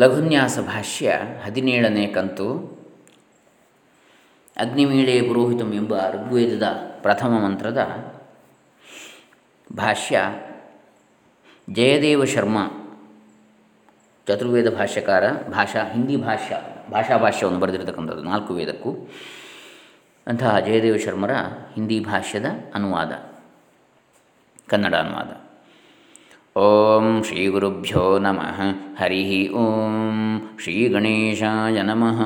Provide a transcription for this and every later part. ಲಘುನ್ಯಾಸ ಭಾಷ್ಯ 17ನೇ ಕಂತು ಅಗ್ನಿಮೀಳೇ ಪುರೋಹಿತಂ ಎಂಬ ಋಗ್ವೇದದ ಪ್ರಥಮ ಮಂತ್ರದ ಭಾಷ್ಯ. ಜಯದೇವಶರ್ಮ ಚತುರ್ವೇದ ಭಾಷ್ಯಕಾರ, ಹಿಂದಿ ಭಾಷಾ ಭಾಷ್ಯವನ್ನು ಬರೆದಿರತಕ್ಕಂಥದ್ದು ನಾಲ್ಕು ವೇದಕ್ಕೂ. ಅಂತಹ ಜಯದೇವಶರ್ಮರ ಹಿಂದಿ ಭಾಷ್ಯದ ಅನುವಾದ, ಕನ್ನಡ ಅನುವಾದ. ಓಂ ಶ್ರೀ ಗುರುಭ್ಯೋ ನಮಃ. ಹರಿ ಓಂ ಶ್ರೀ ಗಣೇಶಾಯ ನಮಃ.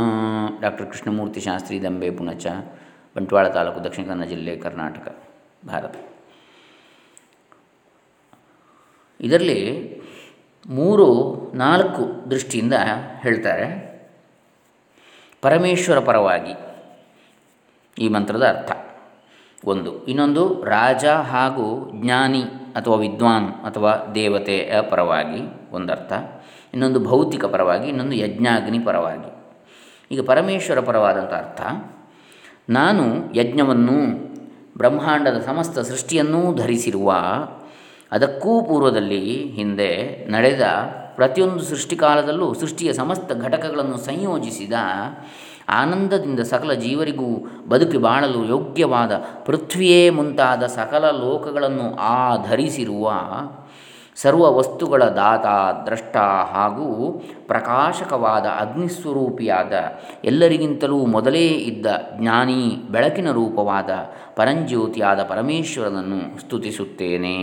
ಡಾಕ್ಟರ್ ಕೃಷ್ಣಮೂರ್ತಿ ಶಾಸ್ತ್ರಿ, ದಂಬೆ, ಪುಣಚ, ಬಂಟ್ವಾಳ ತಾಲೂಕು, ದಕ್ಷಿಣ ಕನ್ನಡ ಜಿಲ್ಲೆ, ಕರ್ನಾಟಕ, ಭಾರತ. ಇದರಲ್ಲಿ ನಾಲ್ಕು ದೃಷ್ಟಿಯಿಂದ ಹೇಳ್ತಾರೆ. ಪರಮೇಶ್ವರ ಪರವಾಗಿ ಈ ಮಂತ್ರದ ಅರ್ಥ ಒಂದು. ಇನ್ನೊಂದು ರಾಜ ಹಾಗೂ ಜ್ಞಾನಿ ಅಥವಾ ವಿದ್ವಾನ್ ಅಥವಾ ದೇವತೆಯ ಪರವಾಗಿ ಒಂದರ್ಥ. ಇನ್ನೊಂದು ಭೌತಿಕ ಪರವಾಗಿ, ಇನ್ನೊಂದು ಯಜ್ಞಾಗ್ನಿ ಪರವಾಗಿ. ಈಗ ಪರಮೇಶ್ವರ ಪರವಾದಂಥ ಅರ್ಥ, ನಾನು ಯಜ್ಞವನ್ನು, ಬ್ರಹ್ಮಾಂಡದ ಸಮಸ್ತ ಸೃಷ್ಟಿಯನ್ನೂ ಧರಿಸಿರುವ, ಅದಕ್ಕೂ ಪೂರ್ವದಲ್ಲಿ ಹಿಂದೆ ನಡೆದ ಪ್ರತಿಯೊಂದು ಸೃಷ್ಟಿಕಾಲದಲ್ಲೂ ಸೃಷ್ಟಿಯ ಸಮಸ್ತ ಘಟಕಗಳನ್ನು ಸಂಯೋಜಿಸಿದ, ಆನಂದದಿಂದ ಸಕಲ ಜೀವರಿಗೂ ಬದುಕಿ ಬಾಳಲು ಯೋಗ್ಯವಾದ ಪೃಥ್ವಿಯೇ ಮುಂತಾದ ಸಕಲ ಲೋಕಗಳನ್ನು ಆಧರಿಸಿರುವ ಸರ್ವ ವಸ್ತುಗಳ ದಾತ, ದ್ರಷ್ಟ ಹಾಗೂ ಪ್ರಕಾಶಕವಾದ ಅಗ್ನಿಸ್ವರೂಪಿಯಾದ, ಎಲ್ಲರಿಗಿಂತಲೂ ಮೊದಲೇ ಇದ್ದ ಜ್ಞಾನಿ, ಬೆಳಕಿನ ರೂಪವಾದ ಪರಂಜ್ಯೋತಿಯಾದ ಪರಮೇಶ್ವರನನ್ನು ಸ್ತುತಿಸುತ್ತೇನೆ.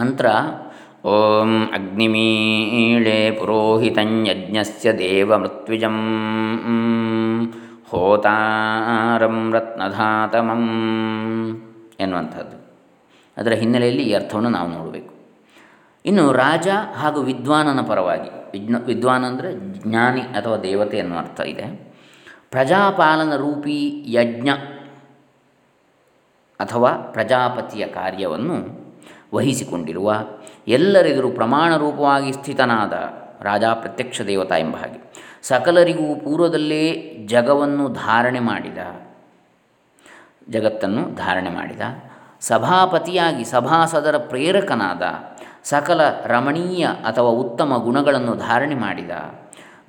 ಮಂತ್ರ: ಓಂ ಅಗ್ನಿಮೀಳೇ ಪುರೋಹಿತಂ ಯಜ್ಞಸ್ಯ ದೇವಮೃತ್ಯುಜಂ ಹೋತಾರಂ ರತ್ನಧಾತಮಂ ಎನ್ನುವಂಥದ್ದು. ಅದರ ಹಿನ್ನೆಲೆಯಲ್ಲಿ ಈ ಅರ್ಥವನ್ನು ನಾವು ನೋಡಬೇಕು. ಇನ್ನು ರಾಜ ಹಾಗೂ ವಿದ್ವಾನನ ಪರವಾಗಿ, ವಿದ್ವಾನ ಅಂದರೆ ಜ್ಞಾನಿ ಅಥವಾ ದೇವತೆ ಎನ್ನುವ ಅರ್ಥ ಇದೆ. ಪ್ರಜಾಪಾಲನ ರೂಪಿ ಯಜ್ಞ ಅಥವಾ ಪ್ರಜಾಪತಿಯ ಕಾರ್ಯವನ್ನು ವಹಿಸಿಕೊಂಡಿರುವ, ಎಲ್ಲರೆದುರು ಪ್ರಮಾಣ ರೂಪವಾಗಿ ಸ್ಥಿತನಾದ ರಾಜ ಪ್ರತ್ಯಕ್ಷ ದೇವತಾ ಎಂಬ ಹಾಗೆ, ಸಕಲರಿಗೂ ಪೂರ್ವದಲ್ಲೇ ಜಗತ್ತನ್ನು ಧಾರಣೆ ಮಾಡಿದ ಸಭಾಪತಿಯಾಗಿ ಸಭಾಸದರ ಪ್ರೇರಕನಾದ, ಸಕಲ ರಮಣೀಯ ಅಥವಾ ಉತ್ತಮ ಗುಣಗಳನ್ನು ಧಾರಣೆ ಮಾಡಿದ,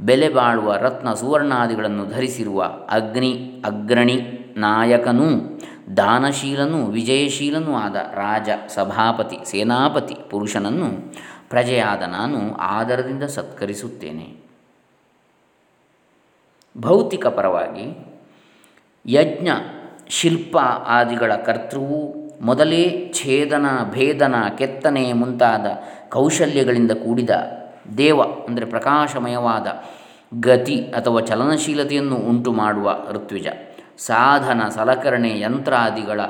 ಬೆಲೆ ಬಾಳುವ ರತ್ನ ಸುವರ್ಣಾದಿಗಳನ್ನು ಧರಿಸಿರುವ ಅಗ್ನಿ, ಅಗ್ರಣಿ, ನಾಯಕನೂ ದಾನಶೀಲನೂ ವಿಜಯಶೀಲನೂ ಆದ ರಾಜ, ಸಭಾಪತಿ, ಸೇನಾಪತಿ ಪುರುಷನನ್ನು ಪ್ರಜೆಯಾದ ನಾನು ಆದರದಿಂದ ಸತ್ಕರಿಸುತ್ತೇನೆ. ಭೌತಿಕ ಪರವಾಗಿ ಯಜ್ಞ, ಶಿಲ್ಪ ಆದಿಗಳ ಕರ್ತೃವು ಮೊದಲೇ ಛೇದನ, ಭೇದನ, ಕೆತ್ತನೆ ಮುಂತಾದ ಕೌಶಲ್ಯಗಳಿಂದ ಕೂಡಿದ ದೇವ ಅಂದರೆ ಪ್ರಕಾಶಮಯವಾದ ಗತಿ ಅಥವಾ ಚಲನಶೀಲತೆಯನ್ನು ಉಂಟು ಮಾಡುವ ಋತ್ವಿಜ, ಸಾಧನ, ಸಲಕರಣೆ, ಯಂತ್ರಾದಿಗಳ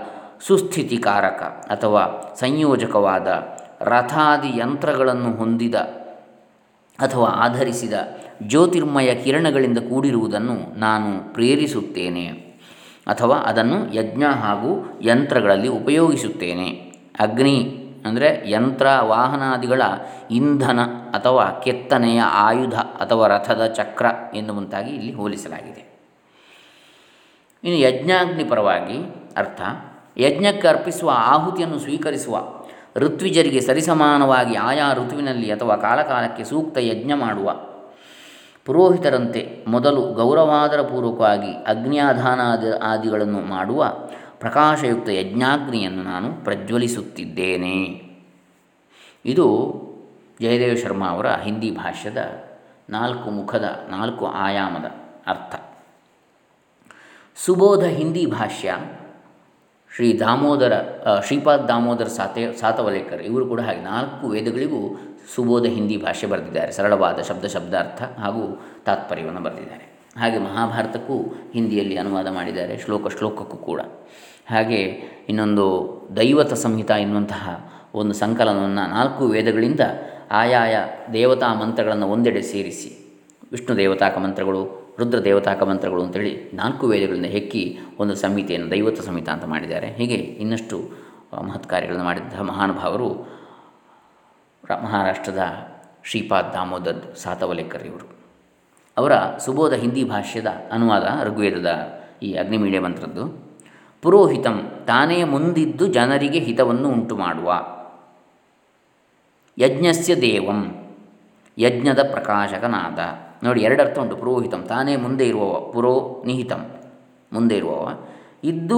ಸುಸ್ಥಿತಿಕಾರಕ ಅಥವಾ ಸಂಯೋಜಕವಾದ ರಥಾದಿ ಯಂತ್ರಗಳನ್ನು ಹೊಂದಿದ ಅಥವಾ ಆಧರಿಸಿದ ಜ್ಯೋತಿರ್ಮಯ ಕಿರಣಗಳಿಂದ ಕೂಡಿರುವುದನ್ನು ನಾನು ಪ್ರೇರಿಸುತ್ತೇನೆ ಅಥವಾ ಅದನ್ನು ಯಜ್ಞ ಹಾಗೂ ಯಂತ್ರಗಳಲ್ಲಿ ಉಪಯೋಗಿಸುತ್ತೇನೆ. ಅಗ್ನಿ ಅಂದರೆ ಯಂತ್ರ, ವಾಹನಾದಿಗಳ ಇಂಧನ ಅಥವಾ ಕೆತ್ತನೆಯ ಆಯುಧ ಅಥವಾ ರಥದ ಚಕ್ರ ಎನ್ನುವಂತಾಗಿ ಇಲ್ಲಿ ಹೋಲಿಸಲಾಗಿದೆ. ಇನ್ನು ಯಜ್ಞಾಗ್ನಿ ಪರವಾಗಿ ಅರ್ಥ: ಯಜ್ಞಕ್ಕೆ ಅರ್ಪಿಸುವ ಆಹುತಿಯನ್ನು ಸ್ವೀಕರಿಸುವ ಋತ್ವಿಜರಿಗೆ ಸರಿಸಮಾನವಾಗಿ ಆಯಾ ಋತುವಿನಲ್ಲಿ ಅಥವಾ ಕಾಲಕಾಲಕ್ಕೆ ಸೂಕ್ತ ಯಜ್ಞ ಮಾಡುವ ಪುರೋಹಿತರಂತೆ ಮೊದಲು ಗೌರವಾದರ ಪೂರ್ವಕವಾಗಿ ಅಗ್ನಿಯಾಧಾನ ಆದಿಗಳನ್ನು ಮಾಡುವ ಪ್ರಕಾಶಯುಕ್ತ ಯಜ್ಞಾಗ್ನಿಯನ್ನು ನಾನು ಪ್ರಜ್ವಲಿಸುತ್ತಿದ್ದೇನೆ. ಇದು ಜಯದೇವ ಶರ್ಮಾ ಅವರ ಹಿಂದಿ ಭಾಷ್ಯದ ನಾಲ್ಕು ಆಯಾಮದ ಅರ್ಥ. ಸುಬೋಧ ಹಿಂದಿ ಭಾಷ್ಯ ಶ್ರೀಪಾದ ದಾಮೋದರ ಸಾತವಲೇಕರ್ ಇವರು ಕೂಡ ಹಾಗೆ ನಾಲ್ಕು ವೇದಗಳಿಗೂ ಸುಬೋಧ ಹಿಂದಿ ಭಾಷೆ ಬರೆದಿದ್ದಾರೆ. ಸರಳವಾದ ಶಬ್ದಾರ್ಥ ಹಾಗೂ ತಾತ್ಪರ್ಯವನ್ನು ಬರೆದಿದ್ದಾರೆ. ಹಾಗೆ ಮಹಾಭಾರತಕ್ಕೂ ಹಿಂದಿಯಲ್ಲಿ ಅನುವಾದ ಮಾಡಿದ್ದಾರೆ, ಶ್ಲೋಕಕ್ಕೂ ಕೂಡ. ಹಾಗೆ ಇನ್ನೊಂದು ದೈವತ ಸಂಹಿತ ಎನ್ನುವಂತಹ ಒಂದು ಸಂಕಲನವನ್ನು ನಾಲ್ಕು ವೇದಗಳಿಂದ ಆಯಾಯ ದೇವತಾ ಮಂತ್ರಗಳನ್ನು ಒಂದೆಡೆ ಸೇರಿಸಿ, ವಿಷ್ಣು ದೇವತಾಕ ಮಂತ್ರಗಳು, ರುದ್ರ ದೇವತಾಕ ಮಂತ್ರಗಳು ಅಂತೇಳಿ ನಾಲ್ಕು ವೇದಗಳಿಂದ ಹೆಕ್ಕಿ ಒಂದು ಸಂಹಿತೆಯನ್ನು ದೈವತ ಸಂಹಿತ ಅಂತ ಮಾಡಿದ್ದಾರೆ. ಹೀಗೆ ಇನ್ನಷ್ಟು ಮಹತ್ ಕಾರ್ಯಗಳನ್ನು ಮಾಡಿದಂತಹ ಮಹಾನುಭಾವರು ಮಹಾರಾಷ್ಟ್ರದ ಶ್ರೀಪಾದ ದಾಮೋದರ್ ಸಾತವಲೇಕರ್ ಇವರು. ಅವರ ಸುಬೋಧ ಹಿಂದಿ ಭಾಷ್ಯದ ಅನುವಾದ ಋಗ್ವೇದದ ಈ ಅಗ್ನಿಮೀಳೇ ಮಂತ್ರದ್ದು. ಪುರೋಹಿತಂ ತಾನೇ ಮುಂದಿದ್ದು ಜನರಿಗೆ ಹಿತವನ್ನು ಉಂಟು ಮಾಡುವ, ಯಜ್ಞಸ್ಯ ದೇವಂ ಯಜ್ಞದ ಪ್ರಕಾಶಕನಾದ. ನೋಡಿ, ಎರಡರ್ಥ ಉಂಟು. ಪುರೋಹಿತಂ ತಾನೇ ಮುಂದೆ ಇರುವವ, ಪುರೋನಿಹಿತಂ ಮುಂದೆ ಇರುವವ, ಇದ್ದು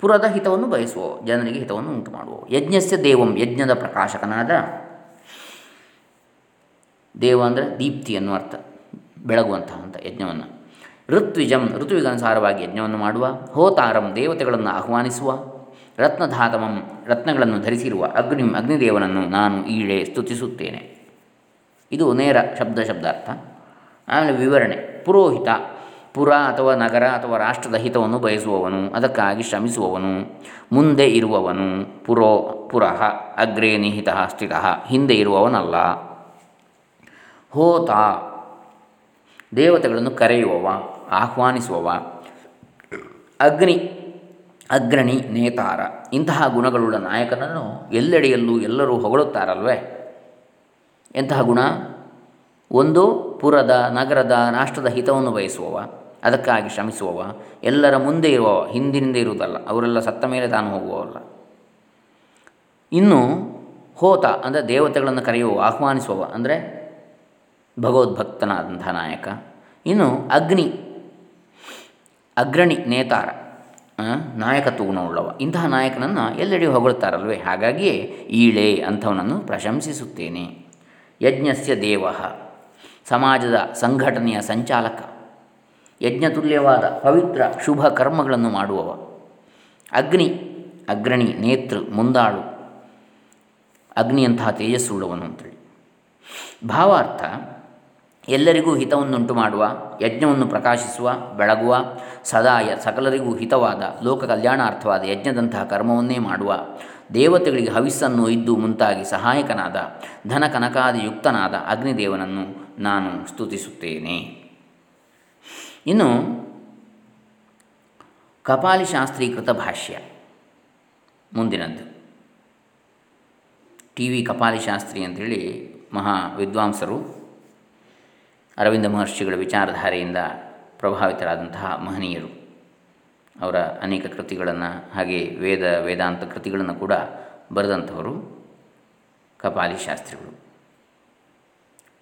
ಪುರದ ಹಿತವನ್ನು ಬಯಸುವ, ಜನರಿಗೆ ಹಿತವನ್ನು ಉಂಟು ಮಾಡುವವು. ಯಜ್ಞಸ್ಯ ದೇವಂ ಯಜ್ಞದ ಪ್ರಕಾಶಕನಾದ. ದೇವ ಅಂದರೆ ದೀಪ್ತಿ ಅನ್ನುವ ಅರ್ಥ, ಬೆಳಗುವಂತಹ ಅಂತ ಯಜ್ಞವನ್ನು. ಋತ್ವಿಜಂ ಋತುವಿಗನುಸಾರವಾಗಿ ಯಜ್ಞವನ್ನು ಮಾಡುವ. ಹೋತಾರಂ ದೇವತೆಗಳನ್ನು ಆಹ್ವಾನಿಸುವ. ರತ್ನಧಾತಮಂ ರತ್ನಗಳನ್ನು ಧರಿಸಿರುವ ಅಗ್ನಿದೇವನನ್ನು ನಾನು ಈಳೆ ಸ್ತುತಿಸುತ್ತೇನೆ. ಇದು ನೇರ ಶಬ್ದಾರ್ಥ. ಆಮೇಲೆ ವಿವರಣೆ. ಪುರೋಹಿತ ಪುರ ಅಥವಾ ನಗರ ಅಥವಾ ರಾಷ್ಟ್ರದ ಹಿತವನ್ನು ಬಯಸುವವನು, ಅದಕ್ಕಾಗಿ ಶ್ರಮಿಸುವವನು, ಮುಂದೆ ಇರುವವನು. ಪುರಃ ಅಗ್ರೇ ನಿಹಿತ ಸ್ಥಿತಃ, ಹಿಂದೆ ಇರುವವನಲ್ಲ. ಹೋತ ದೇವತೆಗಳನ್ನು ಕರೆಯುವವ, ಆಹ್ವಾನಿಸುವವ. ಅಗ್ರಣಿ ನೇತಾರ, ಇಂತಹ ಗುಣಗಳುಳ್ಳ ನಾಯಕನನ್ನು ಎಲ್ಲೆಡೆಯಲ್ಲೂ ಎಲ್ಲರೂ ಹೊಗಳುತ್ತಾರಲ್ವೇ. ಎಂತಹ ಗುಣ? ಒಂದು, ಪುರದ ನಗರದ ರಾಷ್ಟ್ರದ ಹಿತವನ್ನು ಬಯಸುವವ, ಅದಕ್ಕಾಗಿ ಶ್ರಮಿಸುವವ, ಎಲ್ಲರ ಮುಂದೆ ಇರುವವ, ಹಿಂದಿನಿಂದ ಇರುವುದಲ್ಲ, ಅವರೆಲ್ಲ ಸತ್ತ ಮೇಲೆ ತಾನು ಹೋಗುವವಲ್ಲ. ಇನ್ನು ಹೋತ ಅಂದರೆ ದೇವತೆಗಳನ್ನು ಕರೆಯುವ, ಆಹ್ವಾನಿಸುವವ ಅಂದರೆ ಭಗವದ್ಭಕ್ತನಾದಂಥ ನಾಯಕ. ಇನ್ನು ಅಗ್ರಣಿ ನೇತಾರ, ನಾಯಕತ್ವ ಗುಣವುಳ್ಳವ, ಇಂತಹ ನಾಯಕನನ್ನು ಎಲ್ಲೆಡೆಯೂ ಹೊಗಳುತ್ತಾರಲ್ವೇ. ಹಾಗಾಗಿಯೇ ಈಳೆ ಅಂಥವನನ್ನು ಪ್ರಶಂಸಿಸುತ್ತೇನೆ. ಯಜ್ಞಸ್ಯ ದೇವ, ಸಮಾಜದ ಸಂಘಟನೆಯ ಸಂಚಾಲಕ, ಯಜ್ಞತುಲ್ಯವಾದ ಪವಿತ್ರ ಶುಭ ಕರ್ಮಗಳನ್ನು ಮಾಡುವವ. ಅಗ್ರಣಿ ನೇತೃ, ಮುಂದಾಳು, ಅಗ್ನಿಯಂತಹ ತೇಜಸ್ಸುಳ್ಳವನು ಅಂತೇಳಿ. ಭಾವಾರ್ಥ: ಎಲ್ಲರಿಗೂ ಹಿತವನ್ನುಂಟು ಮಾಡುವ, ಯಜ್ಞವನ್ನು ಪ್ರಕಾಶಿಸುವ, ಬೆಳಗುವ, ಸದಾ ಸಕಲರಿಗೂ ಹಿತವಾದ, ಲೋಕ ಕಲ್ಯಾಣಾರ್ಥವಾದ ಯಜ್ಞದಂತಹ ಕರ್ಮವನ್ನೇ ಮಾಡುವ, ದೇವತೆಗಳಿಗೆ ಹವಿಸ್ಸನ್ನು ಇದ್ದು ಮುಂತಾಗಿ ಸಹಾಯಕನಾದ, ಧನ ಕನಕಾದಿ ಯುಕ್ತನಾದ ಅಗ್ನಿದೇವನನ್ನು ನಾನು ಸ್ತುತಿಸುತ್ತೇನೆ. ಇನ್ನು ಕಪಾಲಿಶಾಸ್ತ್ರೀಕೃತ ಭಾಷ್ಯ ಮುಂದಿನದ್ದು. ಟಿ.ವಿ. ಕಪಾಲಿಶಾಸ್ತ್ರಿ ಅಂಥೇಳಿ ಮಹಾ ವಿದ್ವಾಂಸರು, ಅರವಿಂದ ಮಹರ್ಷಿಗಳ ವಿಚಾರಧಾರೆಯಿಂದ ಪ್ರಭಾವಿತರಾದಂತಹ ಮಹನೀಯರು. ಅವರ ಅನೇಕ ಕೃತಿಗಳನ್ನು, ಹಾಗೆ ವೇದಾಂತ ಕೃತಿಗಳನ್ನು ಕೂಡ ಬರೆದಂಥವರು ಕಪಾಲಿಶಾಸ್ತ್ರಿಗಳು,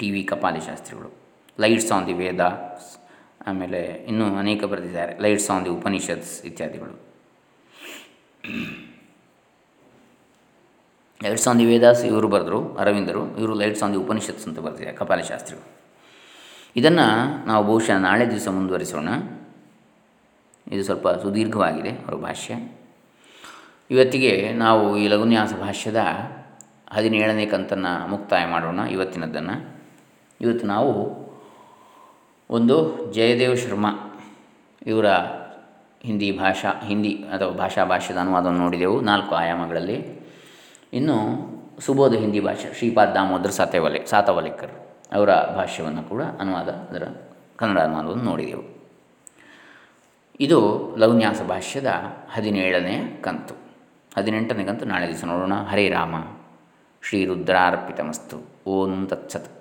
ಟಿ.ವಿ. ಕಪಾಲಿಶಾಸ್ತ್ರಿಗಳು. ಲೈಟ್ಸ್ ಆನ್ ದಿ ವೇದಾಸ್, ಆಮೇಲೆ ಇನ್ನೂ ಅನೇಕ ಬರೆದಿದ್ದಾರೆ, ಲೈಟ್ಸ್ ಆನ್ ದಿ ಉಪನಿಷದ್ಸ್ ಇತ್ಯಾದಿಗಳು. ಲೈಟ್ಸ್ ಆನ್ ದಿ ವೇದಾಸ್ ಇವರು ಬರೆದರು, ಅರವಿಂದರು. ಇವರು ಲೈಟ್ಸ್ ಆನ್ ದಿ ಉಪನಿಷತ್ಸ್ ಅಂತ ಬರೆದಿದ್ದಾರೆ ಕಪಾಲಿಶಾಸ್ತ್ರಿಗಳು. ಇದನ್ನು ನಾವು ಬಹುಶಃ ನಾಳೆ ದಿವಸ ಮುಂದುವರಿಸೋಣ. ಇದು ಸ್ವಲ್ಪ ಸುದೀರ್ಘವಾಗಿದೆ ಅವರ ಭಾಷ್ಯ. ಇವತ್ತಿಗೆ ನಾವು ಈ ಲಘುನ್ಯಾಸ ಭಾಷ್ಯದ 17ನೇ ಕಂತನ್ನು ಮುಕ್ತಾಯ ಮಾಡೋಣ ಇವತ್ತಿನದ್ದನ್ನು. ಇವತ್ತು ನಾವು ಒಂದು ಜಯದೇವಶರ್ಮ ಇವರ ಹಿಂದಿ ಅಥವಾ ಭಾಷಾಭಾಷ್ಯದ ಅನುವಾದವನ್ನು ನೋಡಿದೆವು 4 ಆಯಾಮಗಳಲ್ಲಿ. ಇನ್ನು ಸುಬೋಧ ಹಿಂದಿ ಭಾಷೆ ಶ್ರೀಪಾದ ದಾಮೋದರ ಸಾತವಲೇಕರ್ ಅವರ ಭಾಷ್ಯವನ್ನು ಕೂಡ ಅದರ ಕನ್ನಡ ಅನುವಾದವನ್ನು ನೋಡಿದೆವು. ಇದು ಲಘುನ್ಯಾಸ ಭಾಷ್ಯದ 17ನೇ ಕಂತು. 18ನೇ ಕಂತು ನಾಳೆ ದಿವಸ ನೋಡೋಣ. ಹರೇ ರಾಮ ಶ್ರೀ ರುದ್ರಾರ್ಪಿತಮಸ್ತು. ಓಂ ತತ್ಸತ್.